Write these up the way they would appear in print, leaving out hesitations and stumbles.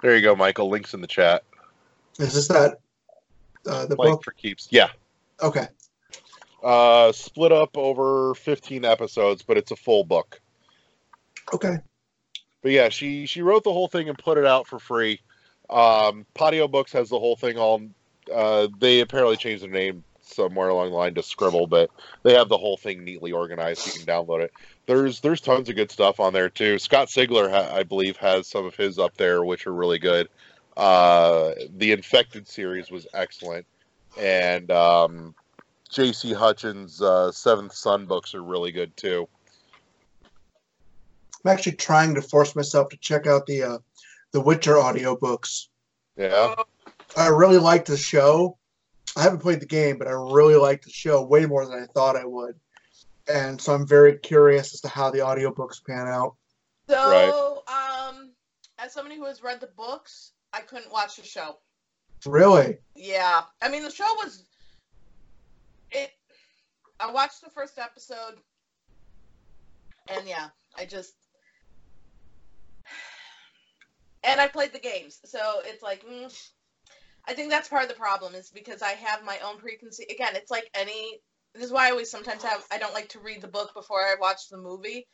There you go, Michael. Links in the chat. Is this that the Mike book? For Keeps? Yeah. Okay. Split up over 15 episodes, but it's a full book. Okay. But yeah, she wrote the whole thing and put it out for free. Patio Books has the whole thing on. They apparently changed their name somewhere along the line to Scribble, but they have the whole thing neatly organized. So you can download it. There's tons of good stuff on there too. Scott Sigler, I believe, has some of his up there, which are really good. The Infected series was excellent, and J.C. Hutchins' Seventh Son books are really good too. I'm actually trying to force myself to check out the Witcher audiobooks. Yeah. I really like the show. I haven't played the game, but I really like the show way more than I thought I would. And so I'm very curious as to how the audiobooks pan out. So, right. As somebody who has read the books, I couldn't watch the show. Really? Yeah. I mean, the show was... I watched the first episode, and yeah, I just... And I played the games, so it's like... I think that's part of the problem, is because I have my own preconceived... Again, it's like any... This is why I always sometimes have... I don't like to read the book before I watch the movie,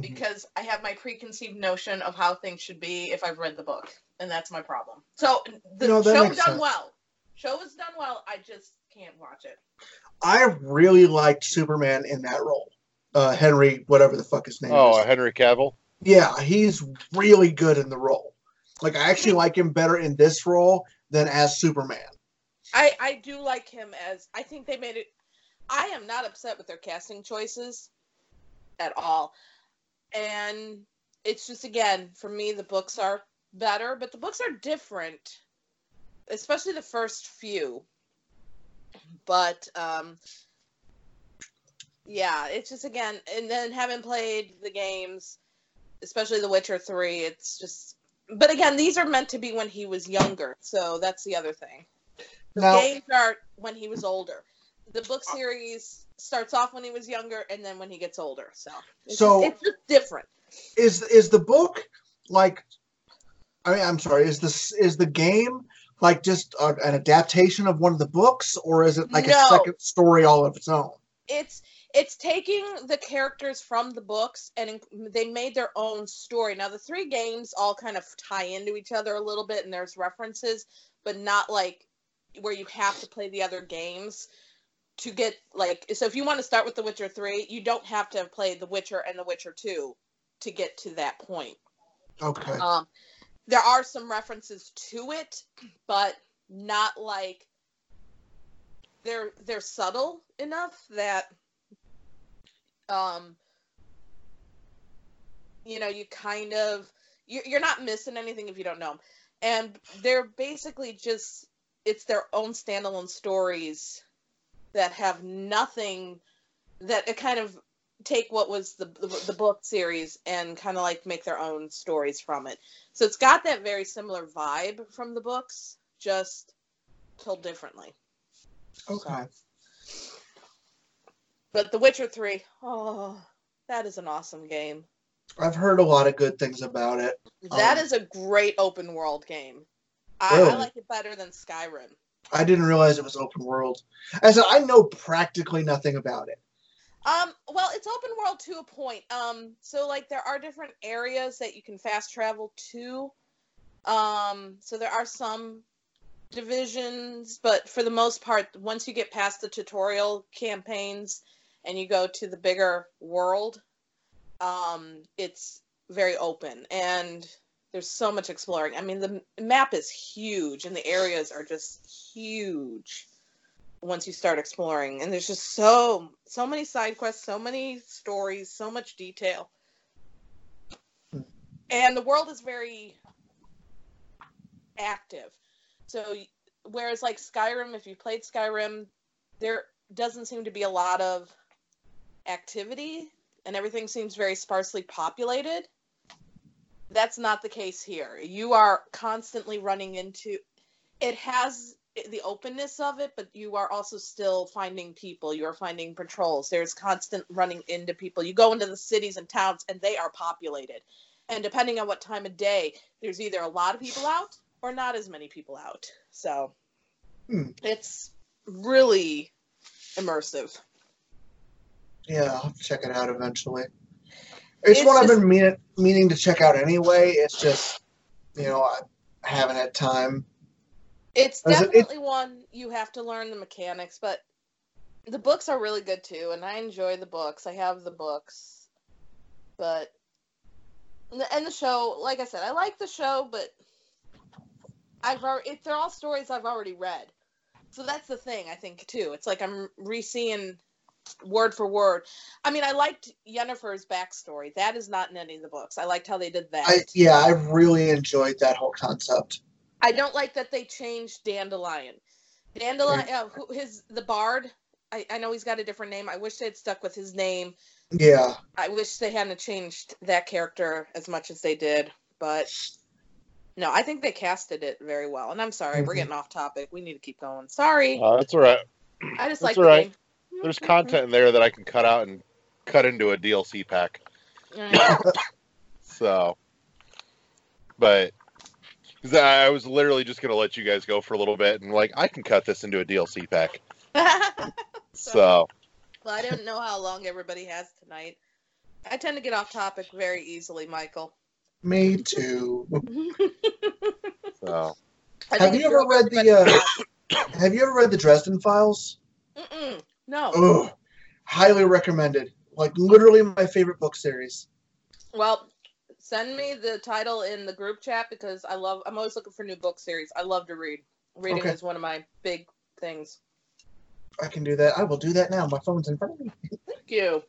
because I have my preconceived notion of how things should be if I've read the book, and that's my problem. So, the show's done well. Show is done well, I just can't watch it. I really liked Superman in that role. Henry, whatever the fuck his name is. Oh, Henry Cavill? Yeah, he's really good in the role. Like, I actually like him better in this role than as Superman. I do like him as... I think they made it... I am not upset with their casting choices at all. And it's just, again, for me, the books are better, but the books are different. Especially the first few. But, yeah, it's just, again... And then having played the games, especially The Witcher 3, it's just... But again, these are meant to be when he was younger, so that's the other thing. The games are when he was older. The book series starts off when he was younger, and then when he gets older. So it's just different. Is the book like? I mean, I'm sorry. Is the game like just an adaptation of one of the books, or is it like a second story all of its own? It's taking the characters from the books, and they made their own story. Now, the three games all kind of tie into each other a little bit, and there's references, but not, like, where you have to play the other games to get, like... So if you want to start with The Witcher 3, you don't have to have played The Witcher and The Witcher 2 to get to that point. Okay. There are some references to it, but not, like... They're subtle enough that... you know, you kind of, you're not missing anything if you don't know them. And they're basically just, it's their own standalone stories that have nothing, that kind of take what was the book series and kind of like make their own stories from it. So it's got that very similar vibe from the books, just told differently. Okay. So. But The Witcher 3, oh, that is an awesome game. I've heard a lot of good things about it. That is a great open world game. Really? I like it better than Skyrim. I didn't realize it was open world. As I know practically nothing about it. Well, it's open world to a point. So like there are different areas that you can fast travel to. So there are some divisions, but for the most part, once you get past the tutorial campaigns and you go to the bigger world, it's very open, and there's so much exploring. I mean, the map is huge, and the areas are just huge once you start exploring, and there's just so many side quests, so many stories, so much detail. And the world is very active. So, whereas, like, Skyrim, if you played Skyrim, there doesn't seem to be a lot of activity, and everything seems very sparsely populated. That's not the case here. You are constantly running into... It has the openness of it, but you are also still finding people. You are finding patrols. There's constant running into people. You go into the cities and towns, and they are populated. And depending on what time of day, there's either a lot of people out or not as many people out. So it's really immersive. Yeah, I'll have to check it out eventually. It's one just, I've been meaning to check out anyway. It's just, you know, I haven't had time. It's definitely one you have to learn the mechanics, but the books are really good too, and I enjoy the books. I have the books, but and the show, like I said, I like the show, but they're all stories I've already read, so that's the thing I think too. It's like I'm re-seeing word for word. I mean, I liked Yennefer's backstory. That is not in any of the books. I liked how they did that. I really enjoyed that whole concept. I don't like that they changed Dandelion. The bard. I know he's got a different name. I wish they'd stuck with his name. Yeah. I wish they hadn't changed that character as much as they did. But no, I think they casted it very well. And I'm sorry, we're getting off topic. We need to keep going. Sorry. That's all right. I just like the name. There's content in there that I can cut out and cut into a DLC pack. So, but because I was literally just going to let you guys go for a little bit and I can cut this into a DLC pack. So. Well, I don't know how long everybody has tonight. I tend to get off topic very easily, Michael. Me too. So. Have you ever read the Dresden Files? Mm-mm. No. Oh, highly recommended. Literally my favorite book series. Well, send me the title in the group chat because I'm always looking for new book series. I love to read. Reading is one of my big things. I can do that. I will do that now. My phone's in front of me. Thank you.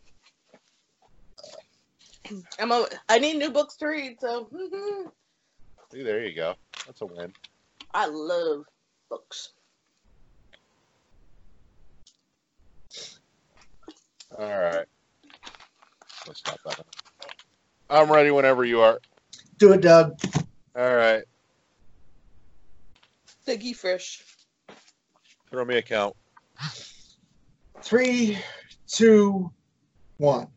I need new books to read, so. See, there you go. That's a win. I love books. All right. Let's stop that one. I'm ready whenever you are. Do it, Doug. All right. Dougie Fresh. Throw me a count. 3, 2, 1.